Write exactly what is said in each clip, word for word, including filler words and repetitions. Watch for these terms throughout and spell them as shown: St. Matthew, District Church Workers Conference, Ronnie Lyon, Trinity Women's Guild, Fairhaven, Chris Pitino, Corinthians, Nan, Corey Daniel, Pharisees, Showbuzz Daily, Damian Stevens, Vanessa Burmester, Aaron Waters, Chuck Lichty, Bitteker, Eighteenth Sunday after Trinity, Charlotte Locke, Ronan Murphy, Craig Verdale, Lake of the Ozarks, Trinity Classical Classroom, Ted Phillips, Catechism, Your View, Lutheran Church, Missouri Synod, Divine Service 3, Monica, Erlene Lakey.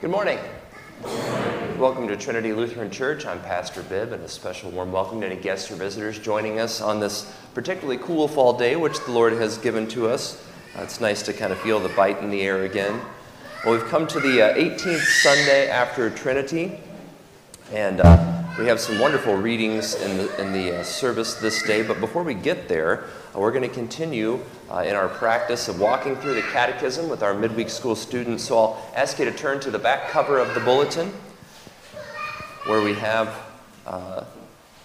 Good morning. Good morning. Welcome to Trinity Lutheran Church. I'm Pastor Bibb, and a special warm welcome to any guests or visitors joining us on this particularly cool fall day, which the Lord has given to us. Uh, it's nice to kind of feel the bite in the air again. Well, we've come to the uh, eighteenth Sunday after Trinity, and uh, we have some wonderful readings in the, in the uh, service this day. But before we get there, uh, we're going to continue uh, in our practice of walking through the Catechism with our midweek school students. So I'll ask you to turn to the back cover of the bulletin, where we have uh,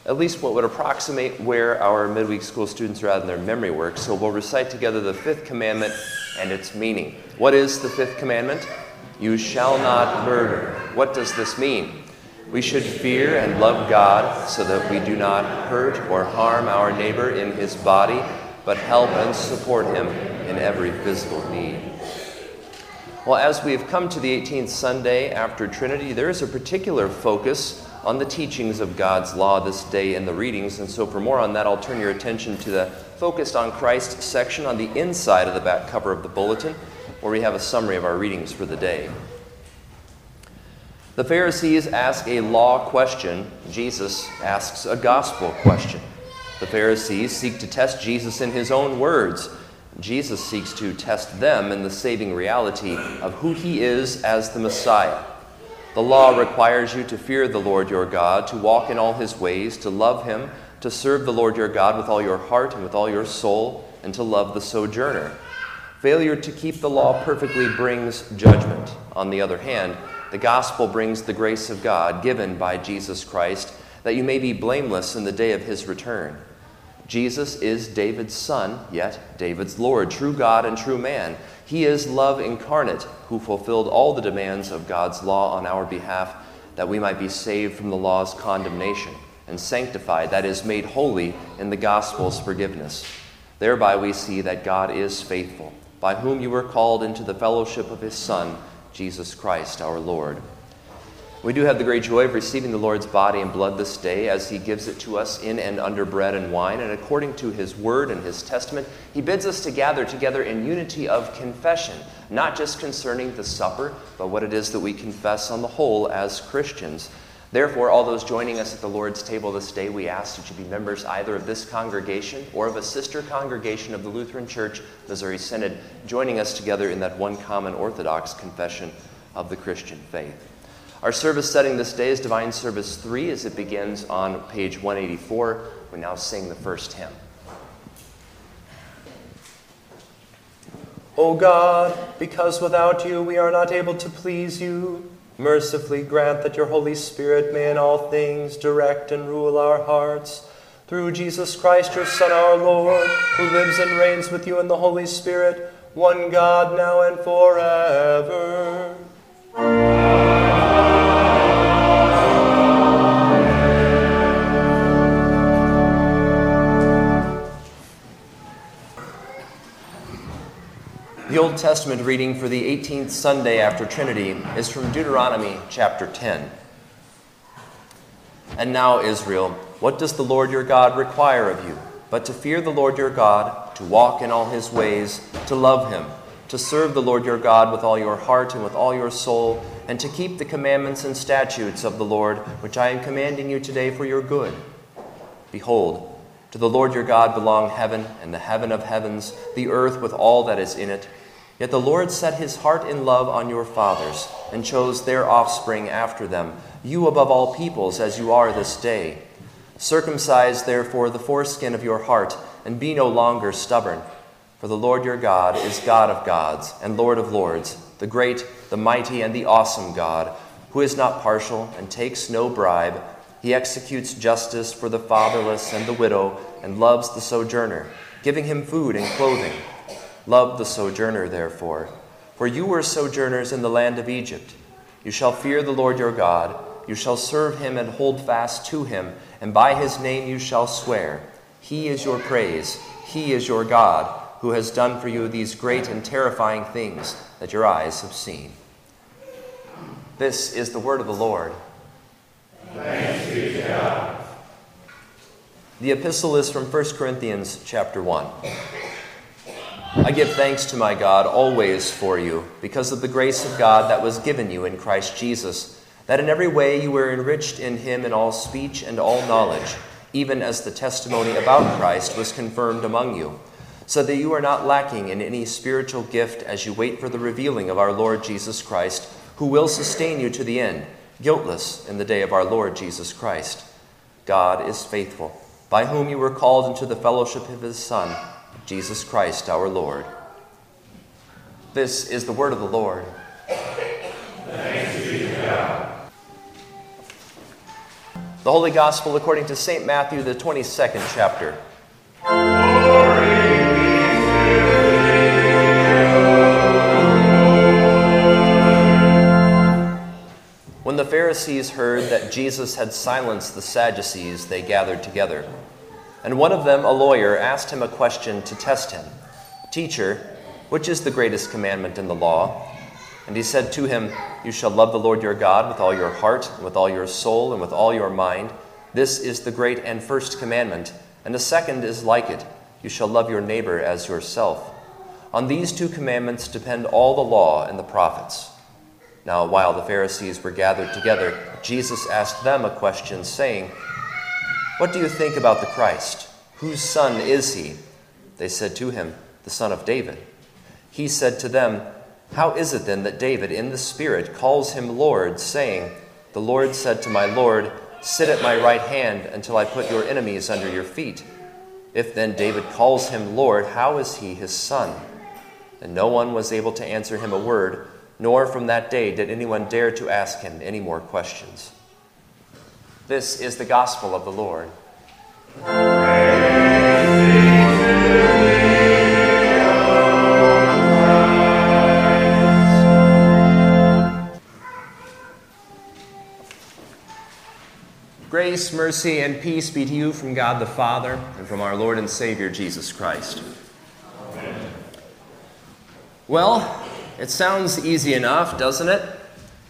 at least what would approximate where our midweek school students are at in their memory work. So we'll recite together the fifth commandment and its meaning. What is the fifth commandment? You shall not murder. What does this mean? We should fear and love God so that we do not hurt or harm our neighbor in his body, but help and support him in every physical need. Well, as we have come to the eighteenth Sunday after Trinity, there is a particular focus on the teachings of God's law this day in the readings. And so for more on that, I'll turn your attention to the Focused on Christ section on the inside of the back cover of the bulletin, where we have a summary of our readings for the day. The Pharisees ask a law question. Jesus asks a gospel question. The Pharisees seek to test Jesus in his own words. Jesus seeks to test them in the saving reality of who he is as the Messiah. The law requires you to fear the Lord your God, to walk in all his ways, to love him, to serve the Lord your God with all your heart and with all your soul, and to love the sojourner. Failure to keep the law perfectly brings judgment. On the other hand, the gospel brings the grace of God given by Jesus Christ, that you may be blameless in the day of his return. Jesus is David's son, yet David's Lord, true God and true man. He is love incarnate, who fulfilled all the demands of God's law on our behalf, that we might be saved from the law's condemnation and sanctified, that is, made holy in the gospel's forgiveness. Thereby we see that God is faithful, by whom you were called into the fellowship of his Son, Jesus Christ our Lord. We do have the great joy of receiving the Lord's body and blood this day, as he gives it to us in and under bread and wine. And according to his word and his testament, he bids us to gather together in unity of confession, not just concerning the supper, but what it is that we confess on the whole as Christians. Therefore, all those joining us at the Lord's table this day, we ask that you be members either of this congregation or of a sister congregation of the Lutheran Church, Missouri Synod, joining us together in that one common Orthodox confession of the Christian faith. Our service setting this day is Divine Service three, as it begins on page one eighty-four. We now sing the first hymn. O God, because without you we are not able to please you, mercifully grant that your Holy Spirit may in all things direct and rule our hearts. Through Jesus Christ, your Son, our Lord, who lives and reigns with you in the Holy Spirit, one God, now and forever. The Old Testament reading for the eighteenth Sunday after Trinity is from Deuteronomy chapter ten. And now, Israel, what does the Lord your God require of you, but to fear the Lord your God, to walk in all his ways, to love him, to serve the Lord your God with all your heart and with all your soul, and to keep the commandments and statutes of the Lord, which I am commanding you today for your good. Behold, to the Lord your God belong heaven and the heaven of heavens, the earth with all that is in it. Yet the Lord set his heart in love on your fathers, and chose their offspring after them, you above all peoples, as you are this day. Circumcise, therefore, the foreskin of your heart, and be no longer stubborn. For the Lord your God is God of gods and Lord of lords, the great, the mighty, and the awesome God, who is not partial and takes no bribe. He executes justice for the fatherless and the widow, and loves the sojourner, giving him food and clothing. Love the sojourner, therefore, for you were sojourners in the land of Egypt. You shall fear the Lord your God. You shall serve him and hold fast to him, and by his name you shall swear. He is your praise. He is your God, who has done for you these great and terrifying things that your eyes have seen. This is the word of the Lord. Thanks be to God. The epistle is from First Corinthians chapter one. I give thanks to my God always for you, because of the grace of God that was given you in Christ Jesus, that in every way you were enriched in him in all speech and all knowledge, even as the testimony about Christ was confirmed among you, so that you are not lacking in any spiritual gift as you wait for the revealing of our Lord Jesus Christ, who will sustain you to the end, guiltless in the day of our Lord Jesus Christ. God is faithful, by whom you were called into the fellowship of his Son, Jesus Christ our Lord. This is the word of the Lord. Thanks be to God. The Holy Gospel according to Saint Matthew, the twenty-second chapter. When the Pharisees heard that Jesus had silenced the Sadducees, they gathered together. And one of them, a lawyer, asked him a question to test him. Teacher, which is the greatest commandment in the law? And he said to him, you shall love the Lord your God with all your heart, and with all your soul, and with all your mind. This is the great and first commandment, and the second is like it. You shall love your neighbor as yourself. On these two commandments depend all the law and the prophets. Now, while the Pharisees were gathered together, Jesus asked them a question, saying, what do you think about the Christ? Whose son is he? They said to him, the son of David. He said to them, how is it then that David in the Spirit calls him Lord, saying, the Lord said to my Lord, sit at my right hand until I put your enemies under your feet. If then David calls him Lord, how is he his son? And no one was able to answer him a word, nor from that day did anyone dare to ask him any more questions. This is the gospel of the Lord. Grace, mercy, and peace be to you from God the Father and from our Lord and Savior Jesus Christ. Amen. Well, it sounds easy enough, doesn't it?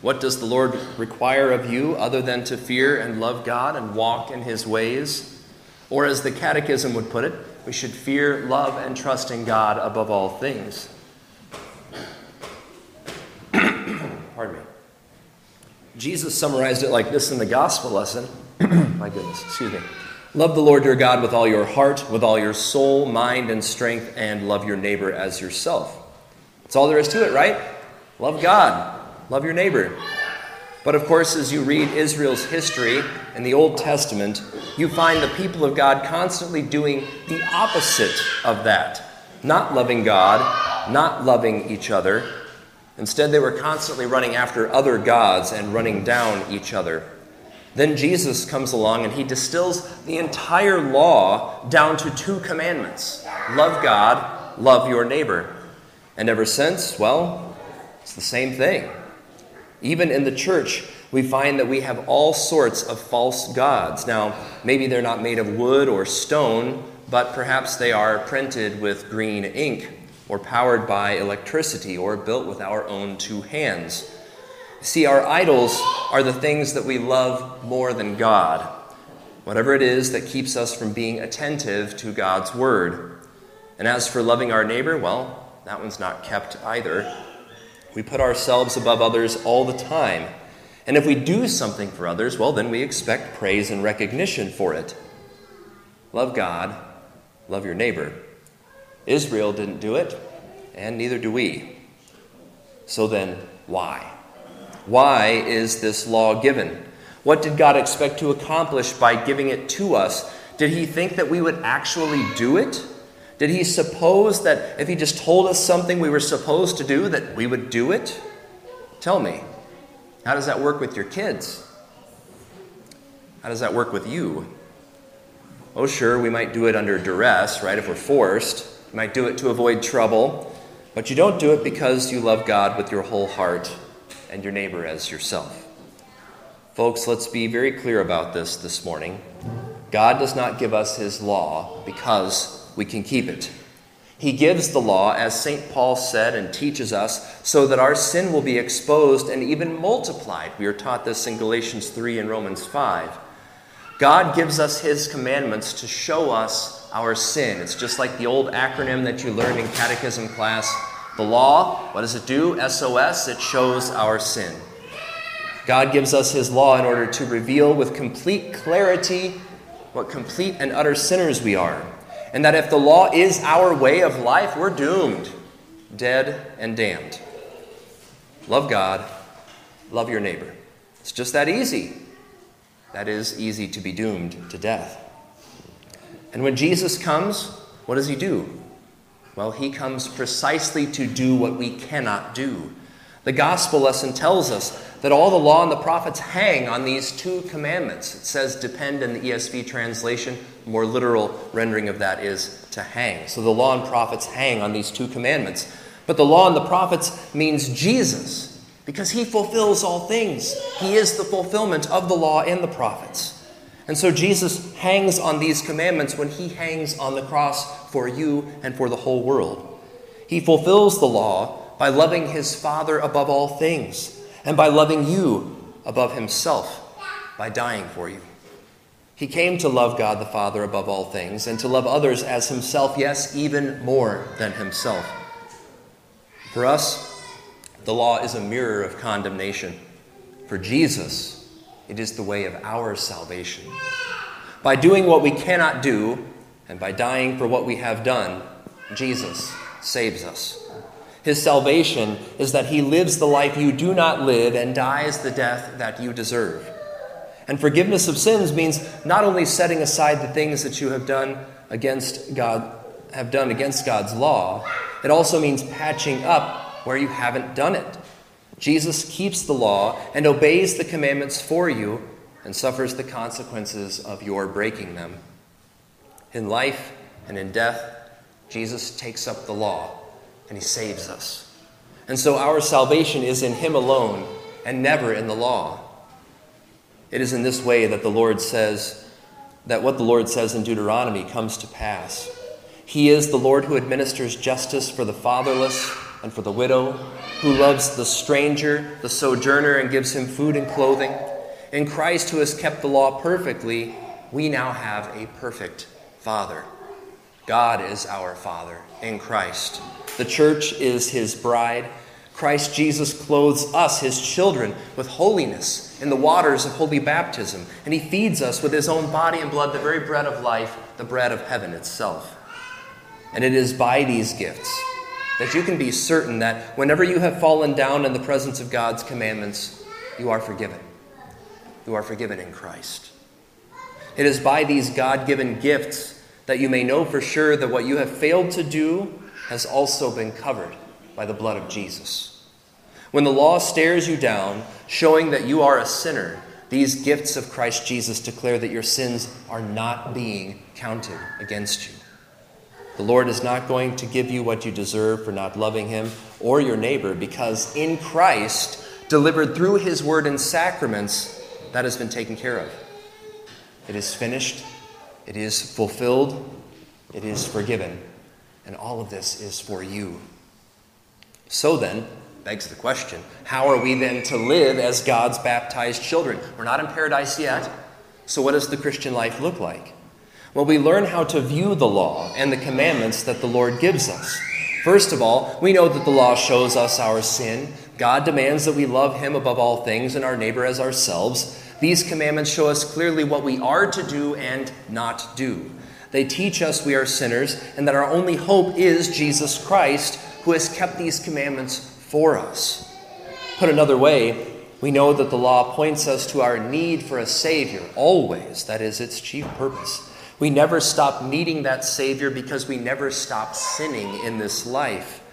What does the Lord require of you other than to fear and love God and walk in his ways? Or as the Catechism would put it, we should fear, love, and trust in God above all things. Pardon me. Jesus summarized it like this in the gospel lesson. My goodness, excuse me. Love the Lord your God with all your heart, with all your soul, mind, and strength, and love your neighbor as yourself. That's all there is to it, right? Love God. Love your neighbor. But of course, as you read Israel's history in the Old Testament, you find the people of God constantly doing the opposite of that. Not loving God, not loving each other. Instead, they were constantly running after other gods and running down each other. Then Jesus comes along and he distills the entire law down to two commandments. Love God, love your neighbor. And ever since, well, it's the same thing. Even in the church, we find that we have all sorts of false gods. Now, maybe they're not made of wood or stone, but perhaps they are printed with green ink or powered by electricity or built with our own two hands. See, our idols are the things that we love more than God, whatever it is that keeps us from being attentive to God's word. And as for loving our neighbor, well, that one's not kept either. We put ourselves above others all the time. And if we do something for others, well, then we expect praise and recognition for it. Love God, love your neighbor. Israel didn't do it, and neither do we. So then, why? Why is this law given? What did God expect to accomplish by giving it to us? Did he think that we would actually do it? Did he suppose that if he just told us something we were supposed to do, that we would do it? Tell me, how does that work with your kids? How does that work with you? Oh, sure, we might do it under duress, right, if we're forced. You might do it to avoid trouble, but you don't do it because you love God with your whole heart and your neighbor as yourself. Folks, let's be very clear about this this morning. God does not give us his law because we can keep it. He gives the law, as Saint Paul said and teaches us, so that our sin will be exposed and even multiplied. We are taught this in Galatians three and Romans five. God gives us his commandments to show us our sin. It's just like the old acronym that you learned in catechism class. The law, what does it do? S O S, it shows our sin. God gives us his law in order to reveal with complete clarity what complete and utter sinners we are. And that if the law is our way of life, we're doomed, dead and damned. Love God, love your neighbor. It's just that easy. That is easy to be doomed to death. And when Jesus comes, what does he do? Well, he comes precisely to do what we cannot do. The gospel lesson tells us that all the law and the prophets hang on these two commandments. It says depend in the E S V translation. More literal rendering of that is to hang. So the law and prophets hang on these two commandments. But the law and the prophets means Jesus, because he fulfills all things. He is the fulfillment of the law and the prophets. And so Jesus hangs on these commandments when he hangs on the cross for you and for the whole world. He fulfills the law by loving his Father above all things and by loving you above himself by dying for you. He came to love God the Father above all things and to love others as himself, yes, even more than himself. For us, the law is a mirror of condemnation. For Jesus, it is the way of our salvation. By doing what we cannot do and by dying for what we have done, Jesus saves us. His salvation is that he lives the life you do not live and dies the death that you deserve. And forgiveness of sins means not only setting aside the things that you have done against God, have done against God's law, it also means patching up where you haven't done it. Jesus keeps the law and obeys the commandments for you and suffers the consequences of your breaking them. In life and in death, Jesus takes up the law and he saves us. And so our salvation is in him alone and never in the law. It is in this way that the Lord says, that what the Lord says in Deuteronomy comes to pass. He is the Lord who administers justice for the fatherless and for the widow, who loves the stranger, the sojourner, and gives him food and clothing. In Christ, who has kept the law perfectly, we now have a perfect Father. God is our Father in Christ. The church is his bride. Christ Jesus clothes us, his children, with holiness in the waters of holy baptism, and he feeds us with his own body and blood, the very bread of life, the bread of heaven itself. And it is by these gifts that you can be certain that whenever you have fallen down in the presence of God's commandments, you are forgiven. You are forgiven in Christ. It is by these God-given gifts that you may know for sure that what you have failed to do has also been covered by the blood of Jesus. When the law stares you down, showing that you are a sinner, these gifts of Christ Jesus declare that your sins are not being counted against you. The Lord is not going to give you what you deserve for not loving him or your neighbor, because in Christ, delivered through his word and sacraments, that has been taken care of. It is finished, it is fulfilled, it is forgiven, and all of this is for you. So then, begs the question, how are we then to live as God's baptized children? We're not in paradise yet, so what does the Christian life look like? Well, we learn how to view the law and the commandments that the Lord gives us. First of all, we know that the law shows us our sin. God demands that we love him above all things and our neighbor as ourselves. These commandments show us clearly what we are to do and not do. They teach us we are sinners and that our only hope is Jesus Christ, who has kept these commandments for us. Put another way, we know that the law points us to our need for a Savior always. That is its chief purpose. We never stop needing that Savior because we never stop sinning in this life.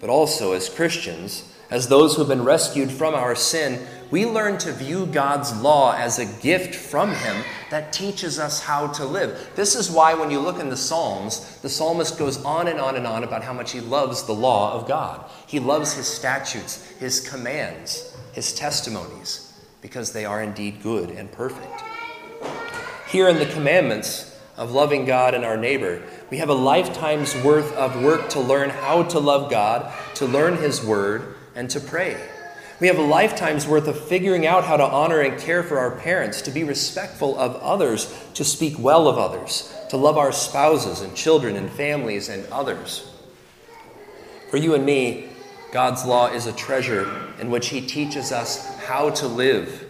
But also as Christians, as those who have been rescued from our sin, we learn to view God's law as a gift from him that teaches us how to live. This is why when you look in the Psalms, the psalmist goes on and on and on about how much he loves the law of God. He loves his statutes, his commands, his testimonies, because they are indeed good and perfect. Here in the commandments of loving God and our neighbor, we have a lifetime's worth of work to learn how to love God, to learn his word, and to pray. We have a lifetime's worth of figuring out how to honor and care for our parents, to be respectful of others, to speak well of others, to love our spouses and children and families and others. For you and me, God's law is a treasure in which he teaches us how to live.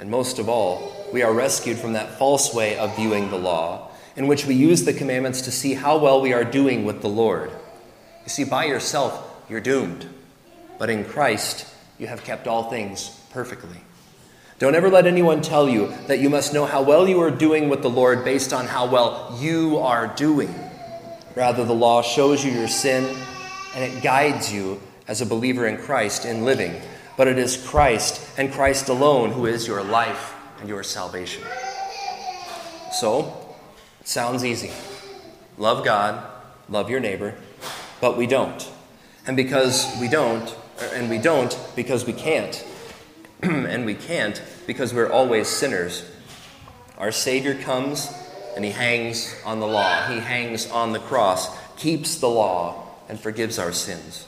And most of all, we are rescued from that false way of viewing the law, in which we use the commandments to see how well we are doing with the Lord. You see, by yourself, you're doomed. But in Christ, you have kept all things perfectly. Don't ever let anyone tell you that you must know how well you are doing with the Lord based on how well you are doing. Rather, the law shows you your sin, and it guides you as a believer in Christ in living. But it is Christ and Christ alone who is your life and your salvation. So, it sounds easy. Love God, love your neighbor, but we don't. And because we don't, and we don't because we can't, and we can't because we're always sinners. Our Savior comes and he hangs on the law. He hangs on the cross, keeps the law, and forgives our sins.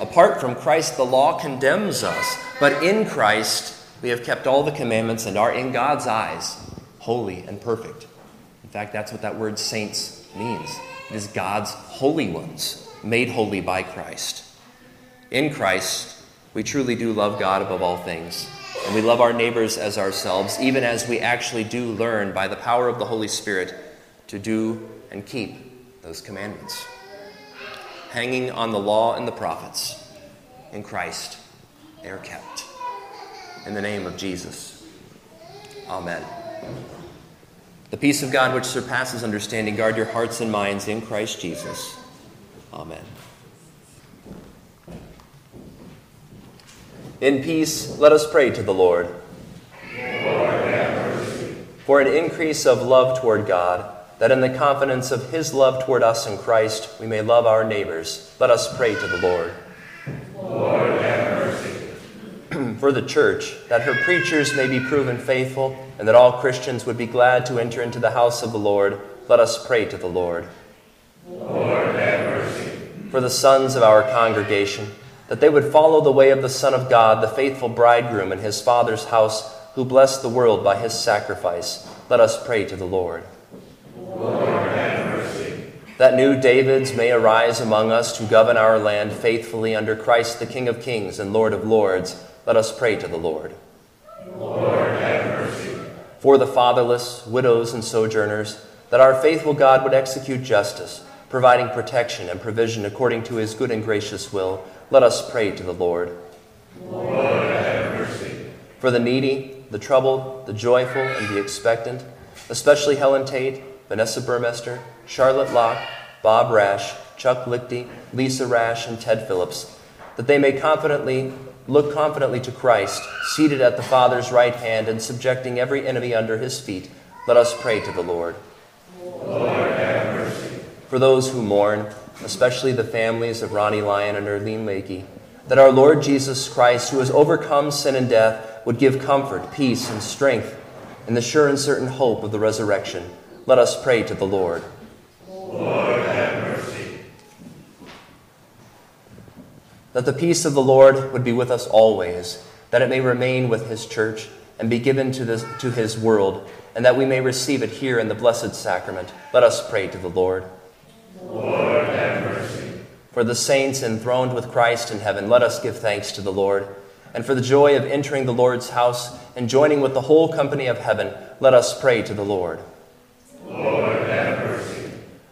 Apart from Christ, the law condemns us, but in Christ, we have kept all the commandments and are, in God's eyes, holy and perfect. In fact, that's what that word saints means. It is God's holy ones, made holy by Christ. In Christ, we truly do love God above all things, and we love our neighbors as ourselves, even as we actually do learn by the power of the Holy Spirit to do and keep those commandments. Hanging on the law and the prophets, in Christ, they are kept. In the name of Jesus. Amen. The peace of God which surpasses understanding, guard your hearts and minds in Christ Jesus. Amen. In peace, let us pray to the Lord. Lord, have mercy. For an increase of love toward God, that in the confidence of his love toward us in Christ, we may love our neighbors. Let us pray to the Lord. Lord, have mercy. For the church, that her preachers may be proven faithful, and that all Christians would be glad to enter into the house of the Lord, let us pray to the Lord. Lord, have mercy. For the sons of our congregation, that they would follow the way of the Son of God, the faithful bridegroom in his Father's house, who blessed the world by his sacrifice, let us pray to the Lord. Lord, have mercy. That new Davids may arise among us to govern our land faithfully under Christ, the King of kings and Lord of lords, let us pray to the Lord. Lord, have mercy. For the fatherless, widows, and sojourners, that our faithful God would execute justice, providing protection and provision according to his good and gracious will, let us pray to the Lord. Lord, have mercy. For the needy, the troubled, the joyful, and the expectant, especially Helen Tate, Vanessa Burmester, Charlotte Locke, Bob Rash, Chuck Lichty, Lisa Rash, and Ted Phillips, that they may confidently look confidently to Christ, seated at the Father's right hand and subjecting every enemy under his feet, let us pray to the Lord. Lord, have mercy. For those who mourn, especially the families of Ronnie Lyon and Erlene Lakey, that our Lord Jesus Christ, who has overcome sin and death, would give comfort, peace, and strength, and the sure and certain hope of the resurrection. Let us pray to the Lord. Lord, have mercy. That the peace of the Lord would be with us always, that it may remain with his church and be given to, this, to his world, and that we may receive it here in the blessed sacrament. Let us pray to the Lord. Lord, have mercy. For the saints enthroned with Christ in heaven, let us give thanks to the Lord. And for the joy of entering the Lord's house and joining with the whole company of heaven, let us pray to the Lord. Lord, have mercy.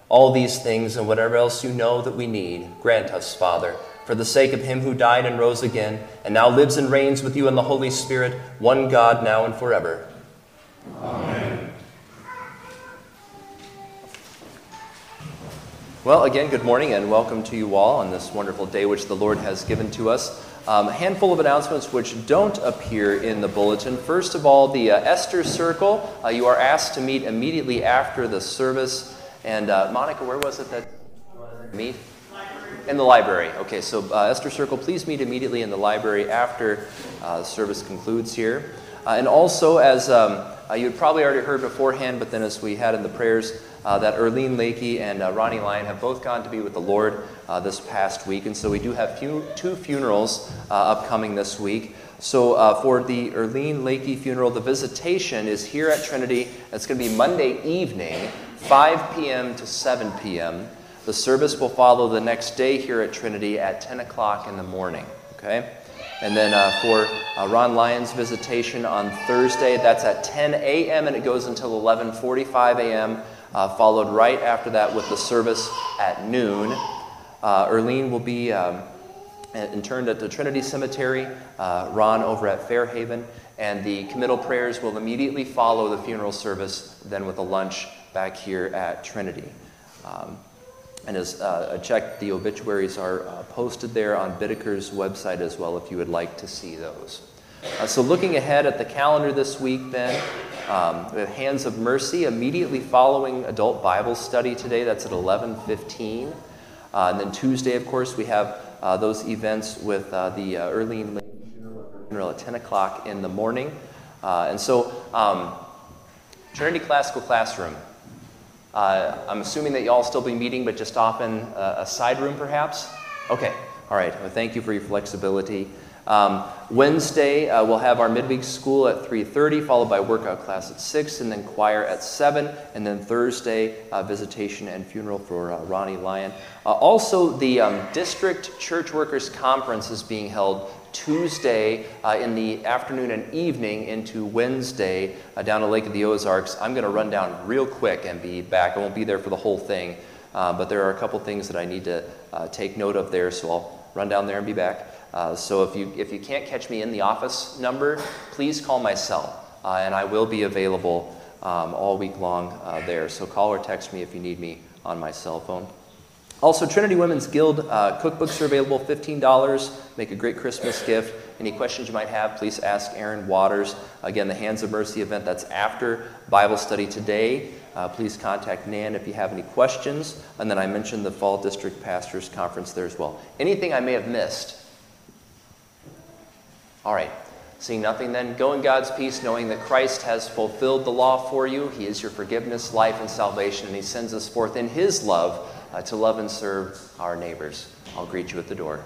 All these things and whatever else you know that we need, grant us, Father, for the sake of him who died and rose again, and now lives and reigns with you in the Holy Spirit, one God, now and forever. Amen. Well, again, good morning and welcome to you all on this wonderful day which the Lord has given to us. Um, a handful of announcements which don't appear in the bulletin. First of all, the uh, Esther Circle. Uh, you are asked to meet immediately after the service. And uh, Monica, where was it that you wanted to meet? In the library. Okay, so uh, Esther Circle, please meet immediately in the library after uh, the service concludes here. Uh, and also, as um, uh, you had probably already heard beforehand, but then as we had in the prayers, uh, that Erlene Lakey and uh, Ronnie Lyon have both gone to be with the Lord uh, this past week. And so we do have few, two funerals uh, upcoming this week. So uh, for the Erlene Lakey funeral, the visitation is here at Trinity. It's going to be Monday evening, five p m to seven p m The service will follow the next day here at Trinity at ten o'clock in the morning, okay? And then uh, for uh, Ron Lyon's visitation on Thursday, that's at ten a m and it goes until eleven forty-five a m, uh, followed right after that with the service at noon. Uh, Erlene will be um, interned at the Trinity Cemetery, uh, Ron over at Fairhaven, and the committal prayers will immediately follow the funeral service, then with a lunch back here at Trinity. Um, And as uh, a check, the obituaries are uh, posted there on Bitteker's website as well if you would like to see those. Uh, so looking ahead at the calendar this week then, um, we have Hands of Mercy immediately following adult Bible study today. That's at eleven fifteen. Uh, and then Tuesday, of course, we have uh, those events with uh, the uh, Erlene Lakey funeral at ten o'clock in the morning. Uh, and so um, Trinity Classical Classroom. Uh, I'm assuming that you all still be meeting, but just off in uh, a side room, perhaps? Okay, all right. Well, thank you for your flexibility. Um, Wednesday, uh, we'll have our midweek school at three thirty, followed by workout class at six, and then choir at seven, and then Thursday, uh, visitation and funeral for uh, Ronnie Lyon. Uh, also, the um, District Church Workers Conference is being held Tuesday uh, in the afternoon and evening into Wednesday uh, down to Lake of the Ozarks. I'm going to run down real quick and be back. I won't be there for the whole thing, uh, but there are a couple things that I need to uh, take note of there, so I'll run down there and be back. Uh, so if you if you can't catch me in the office number, please call my cell, uh, and I will be available um, all week long uh, there. So call or text me if you need me on my cell phone. Also, Trinity Women's Guild uh, cookbooks are available, fifteen dollars. Make a great Christmas gift. Any questions you might have, please ask Aaron Waters. Again, the Hands of Mercy event, that's after Bible study today. Uh, please contact Nan if you have any questions. And then I mentioned the Fall District Pastors Conference there as well. Anything I may have missed? All right. Seeing nothing then, go in God's peace, knowing that Christ has fulfilled the law for you. He is your forgiveness, life, and salvation, and He sends us forth in His love, Uh, to love and serve our neighbors. I'll greet you at the door.